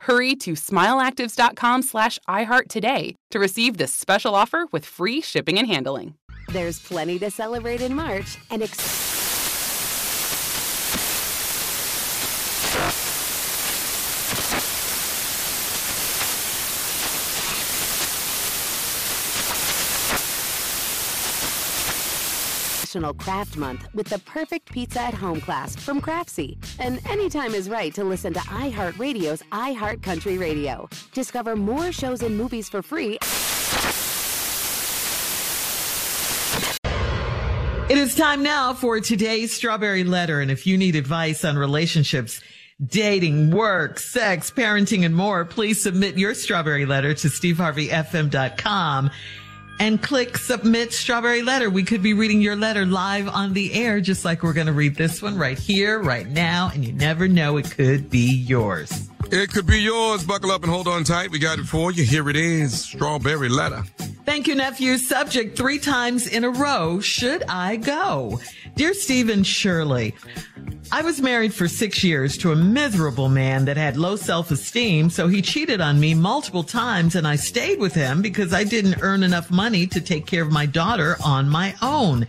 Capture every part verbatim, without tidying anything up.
Hurry to Smile Actives dot com slash iHeart today to receive this special offer with free shipping and handling. There's plenty to celebrate in March and ex- Craft Month with the perfect pizza at home class from Craftsy. And anytime is right to listen to iHeartRadio's iHeartCountry Radio. Discover more shows and movies for free. It is time now for today's Strawberry Letter. And if you need advice on relationships, dating, work, sex, parenting, and more, please submit your Strawberry Letter to Steve Harvey F M dot com. And click Submit Strawberry Letter. We could be reading your letter live on the air, just like we're going to read this one right here, right now. And you never know, it could be yours. It could be yours. Buckle up and hold on tight. We got it for you. Here it is. Strawberry Letter. Thank you, nephew. Subject: three times in a row, should I go? Dear Stephen Shirley, I was married for six years to a miserable man that had low self-esteem, so he cheated on me multiple times, and I stayed with him because I didn't earn enough money to take care of my daughter on my own.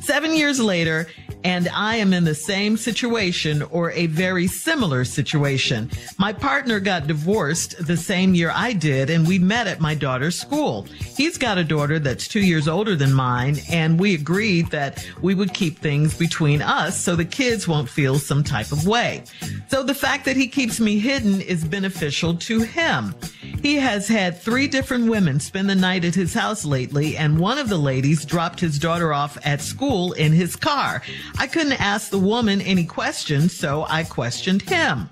Seven years later, and I am in the same situation or a very similar situation. My partner got divorced the same year I did, and we met at my daughter's school. He's got a daughter that's two years older than mine, and we agreed that we would keep things between us so the kids won't feel some type of way. So the fact that he keeps me hidden is beneficial to him. He has had three different women spend the night at his house lately, and one of the ladies dropped his daughter off at school in his car. I couldn't ask the woman any questions, so I questioned him.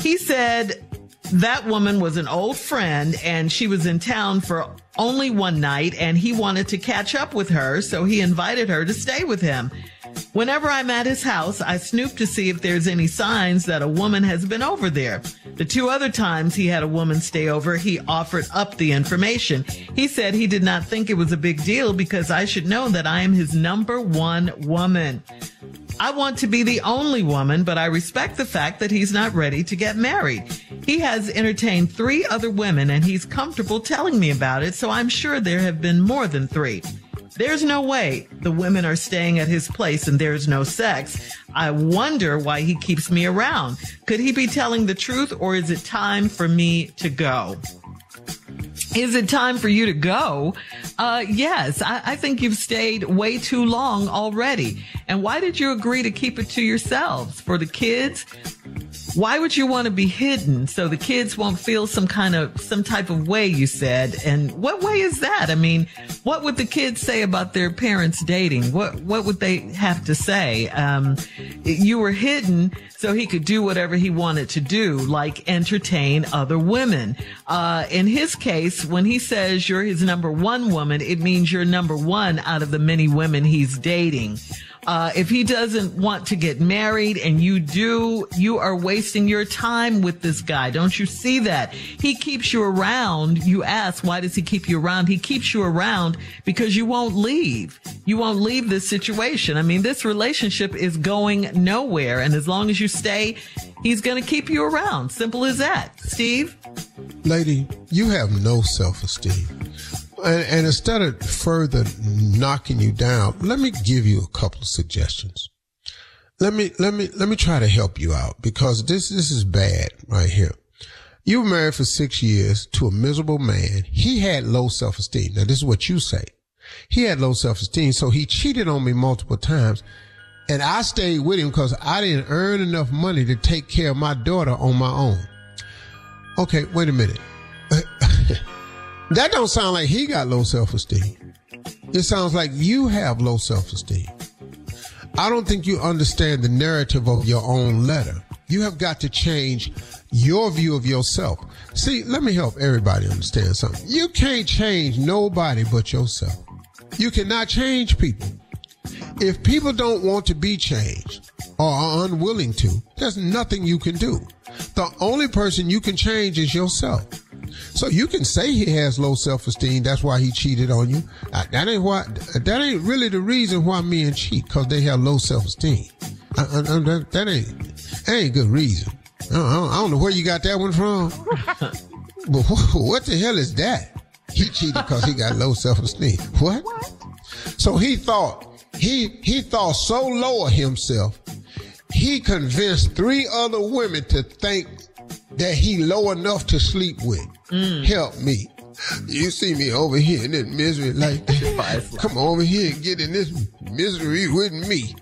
He said that woman was an old friend and she was in town for only one night, and he wanted to catch up with her, so he invited her to stay with him. Whenever I'm at his house, I snoop to see if there's any signs that a woman has been over there. The two other times he had a woman stay over, he offered up the information. He said he did not think it was a big deal because I should know that I am his number one woman. I want to be the only woman, but I respect the fact that he's not ready to get married. He has entertained three other women, and he's comfortable telling me about it, so I'm sure there have been more than three. There's no way the women are staying at his place and there's no sex. I wonder why he keeps me around. Could he be telling the truth, or is it time for me to go? Is it time for you to go? Uh, yes, I, I think you've stayed way too long already. And why did you agree to keep it to yourselves? For the kids? Why would you want to be hidden so the kids won't feel some kind of, some type of way, you said? And what way is that? I mean, what would the kids say about their parents dating? What, what would they have to say? Um, you were hidden so he could do whatever he wanted to do, like entertain other women. Uh, in his case, when he says you're his number one woman, it means you're number one out of the many women he's dating. Uh, if he doesn't want to get married and you do, you are wasting your time with this guy. Don't you see that? He keeps you around. You ask, why does he keep you around? He keeps you around because you won't leave. You won't leave this situation. I mean, this relationship is going nowhere. And as long as you stay, he's going to keep you around. Simple as that. Steve? Lady, you have no self-esteem. And, and instead of further knocking you down, let me give you a couple of suggestions. Let me, let me, let me try to help you out because this, this is bad right here. You were married for six years to a miserable man. He had low self-esteem. Now, this is what you say. He had low self-esteem, so he cheated on me multiple times. And I stayed with him because I didn't earn enough money to take care of my daughter on my own. Okay, wait a minute. That don't sound like he got low self-esteem. It sounds like you have low self-esteem. I don't think you understand the narrative of your own letter. You have got to change your view of yourself. See, let me help everybody understand something. You can't change nobody but yourself. You cannot change people. If people don't want to be changed or are unwilling to, there's nothing you can do. The only person you can change is yourself. So you can say he has low self-esteem. That's why he cheated on you. That ain't why. That ain't really the reason why men cheat, because they have low self-esteem. I, I, I, that ain't that ain't good reason. I don't, I don't know where you got that one from. But wh- what the hell is that? He cheated because he got low self-esteem. What? What? So he thought he he thought so low of himself. He convinced three other women to think that he low enough to sleep with. Mm. Help me. You see me over here in this misery like this. Come on over here and get in this misery with me.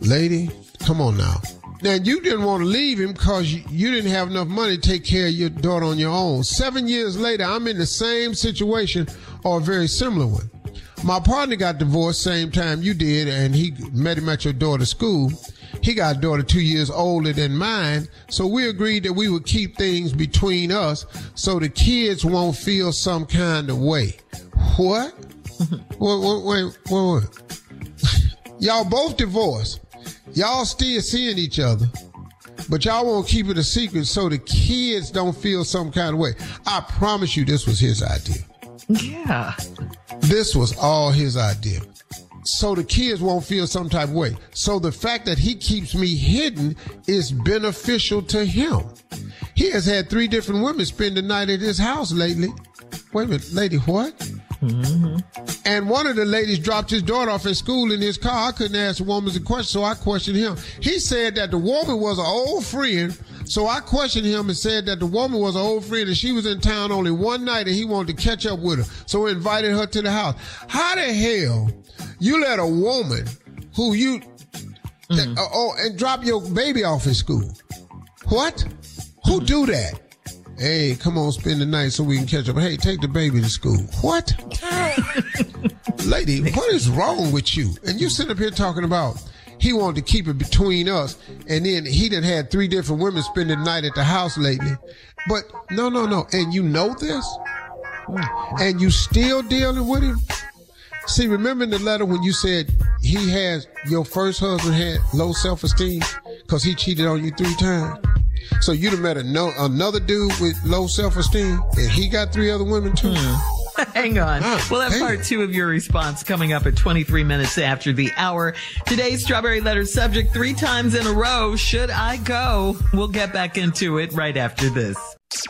Lady, come on now. Now, you didn't want to leave him because you didn't have enough money to take care of your daughter on your own. Seven years later, I'm in the same situation or a very similar one. My partner got divorced same time you did, and he met him at your daughter's school. He got a daughter two years older than mine, so we agreed that we would keep things between us so the kids won't feel some kind of way. What? Wait, wait, wait, wait, wait. Y'all both divorced. Y'all still seeing each other, but y'all won't keep it a secret so the kids don't feel some kind of way. I promise you this was his idea. Yeah. This was all his idea. So the kids won't feel some type of way. So the fact that he keeps me hidden is beneficial to him. He has had three different women spend the night at his house lately. Wait a minute, lady, what? Mm-hmm. And one of the ladies dropped his daughter off at school in his car. I couldn't ask the woman a question, so I questioned him. He said that the woman was an old friend. So I questioned him and said that the woman was an old friend and she was in town only one night and he wanted to catch up with her. So he invited her to the house. How the hell you let a woman who you, mm-hmm. th- uh, oh, and drop your baby off at school? What? Who mm-hmm. do that? Hey, come on, spend the night so we can catch up. Hey, take the baby to school. What? Lady, what is wrong with you? And you sit up here talking about he wanted to keep it between us, and then he done had three different women spend the night at the house lately. But no, no, no. And you know this? And you still dealing with him? See, remember in the letter when you said he has, your first husband had low self-esteem because he cheated on you three times? So you'd have met no, another dude with low self-esteem, and he got three other women too? Hmm. Hang on. Oh, we'll have part two of your response coming up at twenty-three minutes after the hour. Today's Strawberry Letter subject, three times in a row, should I go? We'll get back into it right after this.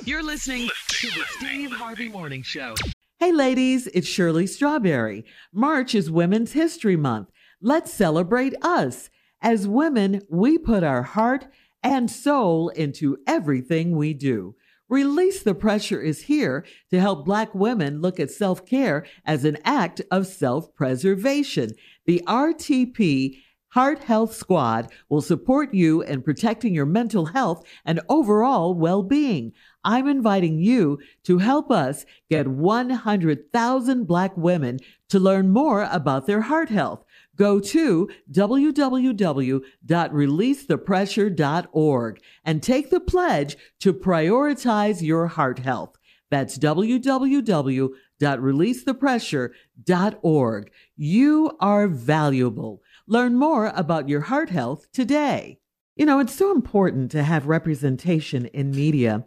You're listening to the Steve Harvey Morning Show. Hey, ladies, it's Shirley Strawberry. March is Women's History Month. Let's celebrate us. As women, we put our heart and soul into everything we do. Release the Pressure is here to help Black women look at self-care as an act of self-preservation. The R T P Heart Health Squad will support you in protecting your mental health and overall well-being. I'm inviting you to help us get one hundred thousand Black women to learn more about their heart health. Go to w w w dot release the pressure dot org and take the pledge to prioritize your heart health. That's w w w dot release the pressure dot org. You are valuable. Learn more about your heart health today. You know, it's so important to have representation in media.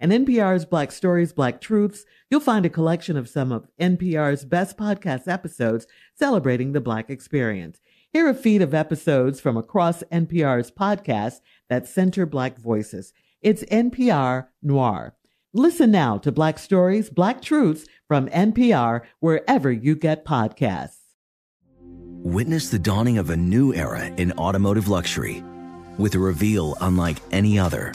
In N P R's Black Stories, Black Truths, you'll find a collection of some of N P R's best podcast episodes celebrating the Black experience. Hear a feed of episodes from across N P R's podcasts that center Black voices. It's N P R Noir. Listen now to Black Stories, Black Truths from N P R wherever you get podcasts. Witness the dawning of a new era in automotive luxury with a reveal unlike any other,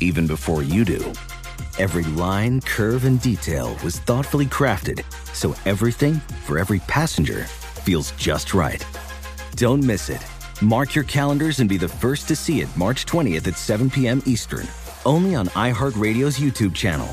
even before you do. Every line, curve, and detail was thoughtfully crafted so everything for every passenger feels just right. Don't miss it. Mark your calendars and be the first to see it March twentieth at seven p.m. Eastern, only on iHeartRadio's YouTube channel.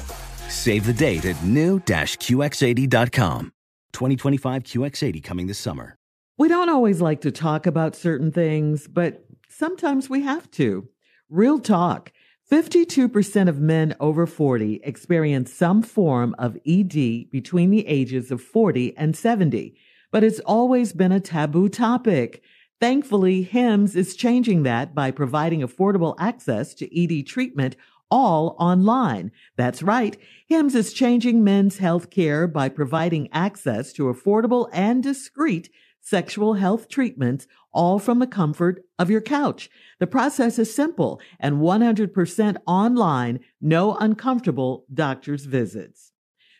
Save the date at new dash Q X eighty dot com. twenty twenty-five Q X eighty coming this summer. We don't always like to talk about certain things, but sometimes we have to. Real talk. fifty-two percent of men over forty experience some form of E D between the ages of forty and seventy. But it's always been a taboo topic. Thankfully, Hims is changing that by providing affordable access to E D treatment all online. That's right. Hims is changing men's health care by providing access to affordable and discreet sexual health treatments, all from the comfort of your couch. The process is simple and one hundred percent online, no uncomfortable doctor's visits.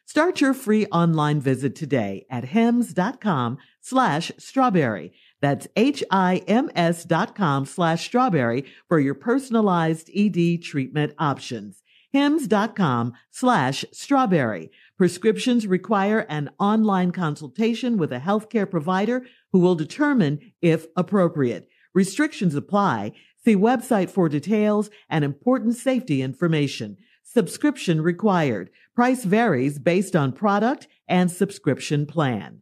Start your free online visit today at hims.com slash strawberry. That's H-I-M-S dot com slash strawberry for your personalized E D treatment options. Hims.com slash strawberry. Prescriptions require an online consultation with a healthcare provider who will determine if appropriate. Restrictions apply. See website for details and important safety information. Subscription required. Price varies based on product and subscription plan.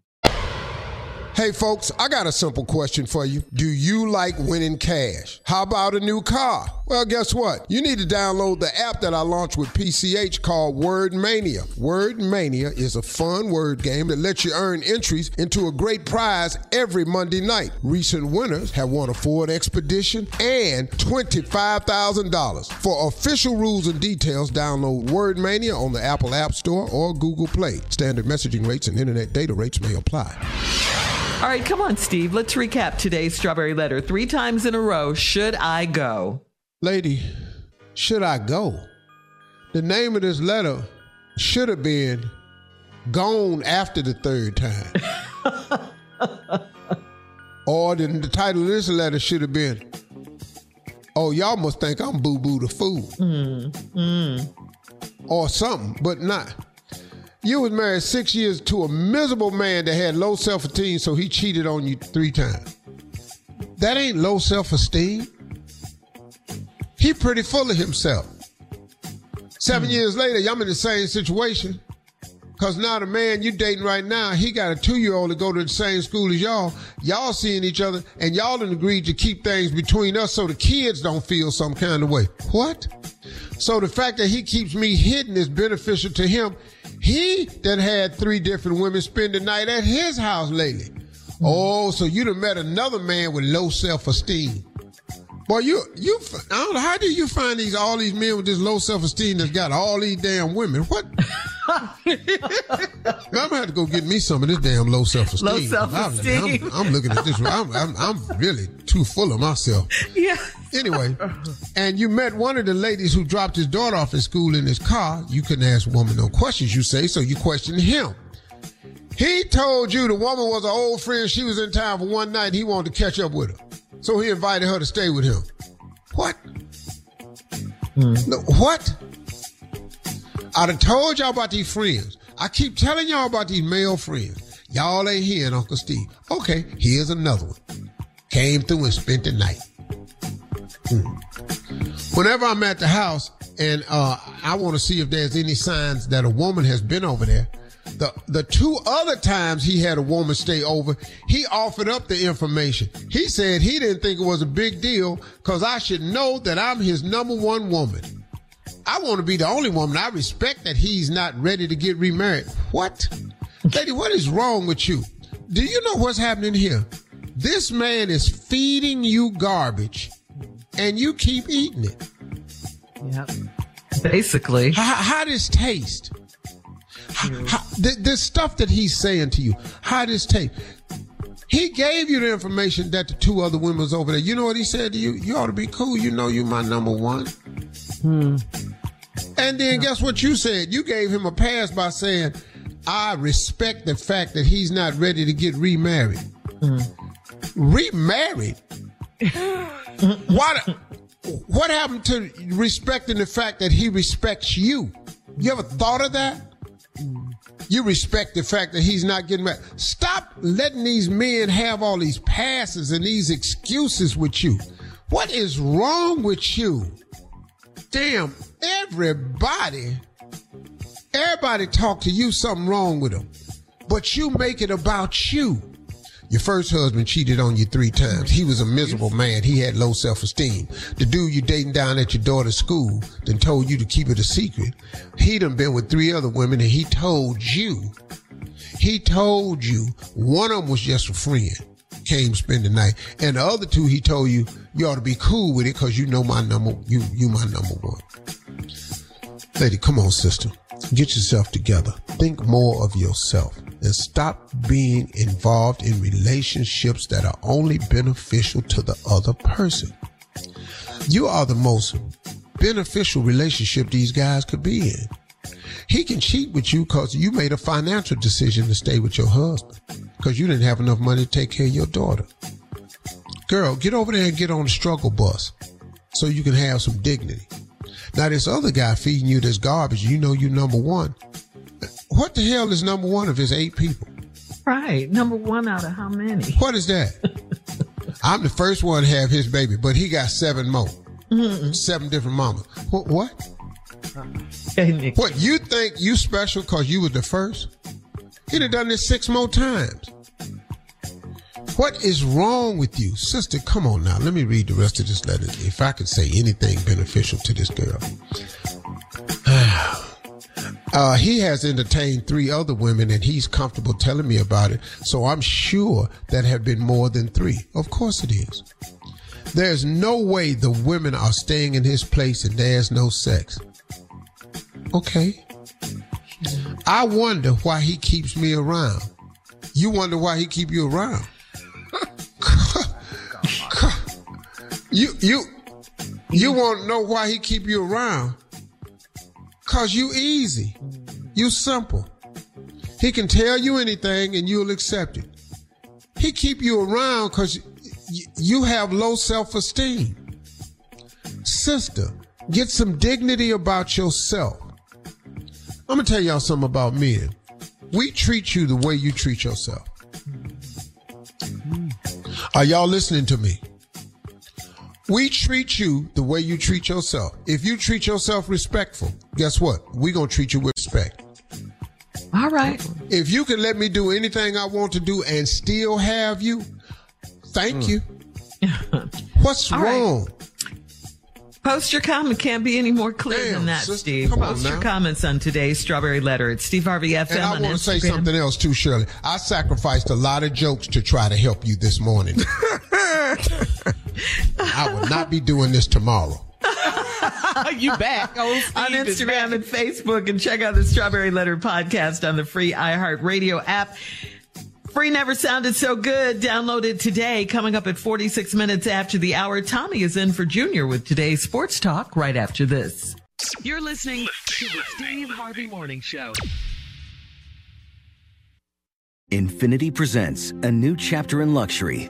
Hey folks, I got a simple question for you. Do you like winning cash? How about a new car? Well, guess what? You need to download the app that I launched with P C H called Word Mania. Word Mania is a fun word game that lets you earn entries into a great prize every Monday night. Recent winners have won a Ford Expedition and twenty-five thousand dollars. For official rules and details, download Word Mania on the Apple App Store or Google Play. Standard messaging rates and internet data rates may apply. All right, come on, Steve. Let's recap today's Strawberry Letter. Three times in a row, should I go? Lady, should I go? The name of this letter should have been Gone After the Third Time. Or the, the title of this letter should have been, Oh, Y'all Must Think I'm Boo-Boo the Fool. Mm, mm. Or something, but not. You was married six years to a miserable man that had low self-esteem, so he cheated on you three times. That ain't low self-esteem. He pretty full of himself. Seven mm. years later, y'all in the same situation. Because now the man you dating right now, he got a two-year-old to go to the same school as y'all. Y'all seeing each other, and y'all done agreed to keep things between us so the kids don't feel some kind of way. What? So the fact that he keeps me hidden is beneficial to him. He done had three different women spend the night at his house lately. Oh, so you done met another man with low self-esteem. Boy, you, you, I don't know, how do you find these, all these men with this low self-esteem that's got all these damn women? What? I'm gonna have to go get me some of this damn low self-esteem. Low self-esteem. I'm, I'm, I'm looking at this, I'm, I'm, I'm really too full of myself. Yeah. Anyway, and you met one of the ladies who dropped his daughter off at school in his car. You couldn't ask a woman no questions, you say, so you questioned him. He told you the woman was an old friend. She was in town for one night. And he wanted to catch up with her. So he invited her to stay with him. What? Mm. No, what? I done told y'all about these friends. I keep telling y'all about these male friends. Y'all ain't hearing Uncle Steve. Okay, here's another one. Came through and spent the night. Mm. Whenever I'm at the house and uh, I want to see if there's any signs that a woman has been over there, The the two other times he had a woman stay over, he offered up the information. He said he didn't think it was a big deal because I should know that I'm his number one woman. I want to be the only woman. I respect that he's not ready to get remarried. What? Lady, what is wrong with you? Do you know what's happening here? This man is feeding you garbage and you keep eating it. Yep. Basically. How, how does taste? How, the, the stuff that he's saying to you, how this tape? He gave you the information that the two other women was over there. You know what he said to you? You ought to be cool. You know you my number one. Hmm. And then yeah. guess what you said? You gave him a pass by saying, I respect the fact that he's not ready to get remarried. Hmm. Remarried? What, what happened to respecting the fact that he respects you? You ever thought of that? You respect the fact that he's not getting married. Stop letting these men have all these passes and these excuses with you. What is wrong with you? Damn, everybody, everybody talk to you something wrong with them, but you make it about you. Your first husband cheated on you three times. He was a miserable man. He had low self-esteem. The dude you dating down at your daughter's school then told you to keep it a secret. He done been with three other women and he told you. He told you one of them was just a friend. Came spend the night. And the other two he told you, you ought to be cool with it because you know my number, you, you my number one. Lady, come on, sister. Get yourself together. Think more of yourself and stop being involved in relationships that are only beneficial to the other person. You are the most beneficial relationship these guys could be in. He can cheat with you because you made a financial decision to stay with your husband because you didn't have enough money to take care of your daughter. Girl, get over there and get on the struggle bus so you can have some dignity. Now, this other guy feeding you this garbage, you know you number one. What the hell is number one if it's eight people? Right. Number one out of how many? What is that? I'm the first one to have his baby, but he got seven more. Mm-mm. Seven different mamas. What? What? Hey, what, you think you special because you was the first? He'd have done this six more times. What is wrong with you? Sister, come on now. Let me read the rest of this letter. If I could say anything beneficial to this girl. Uh, he has entertained three other women and he's comfortable telling me about it. So I'm sure that have been more than three. Of course it is. There's no way the women are staying in his place and there's no sex. Okay. I wonder why he keeps me around. You wonder why he keep you around. You you you won't know why he keep you around. Cause you easy. You simple. He can tell you anything and you'll accept it. He keep you around cause y- you have low self-esteem. Sister, get some dignity about yourself. I'm gonna tell y'all something about men. We treat you the way you treat yourself. Are y'all listening to me? We treat you the way you treat yourself. If you treat yourself respectful, guess what? We're going to treat you with respect. All right. If you could let me do anything I want to do and still have you, thank mm. you. What's All wrong? Right. Post your comment. Can't be any more clear Damn, than that, sister, Steve. Post your comments on today's Strawberry Letter at Steve Harvey F M. And I want to say something else too, Shirley. I sacrificed a lot of jokes to try to help you this morning. I will not be doing this tomorrow. You back on, Steve on Instagram back. And Facebook, and check out the Strawberry Letter podcast on the free iHeartRadio app. Free never sounded so good. Download it today. Coming up at forty-six minutes after the hour, Tommy is in for Junior with today's sports talk right after this. You're listening to the Steve Harvey Morning Show. Infinity presents a new chapter in luxury.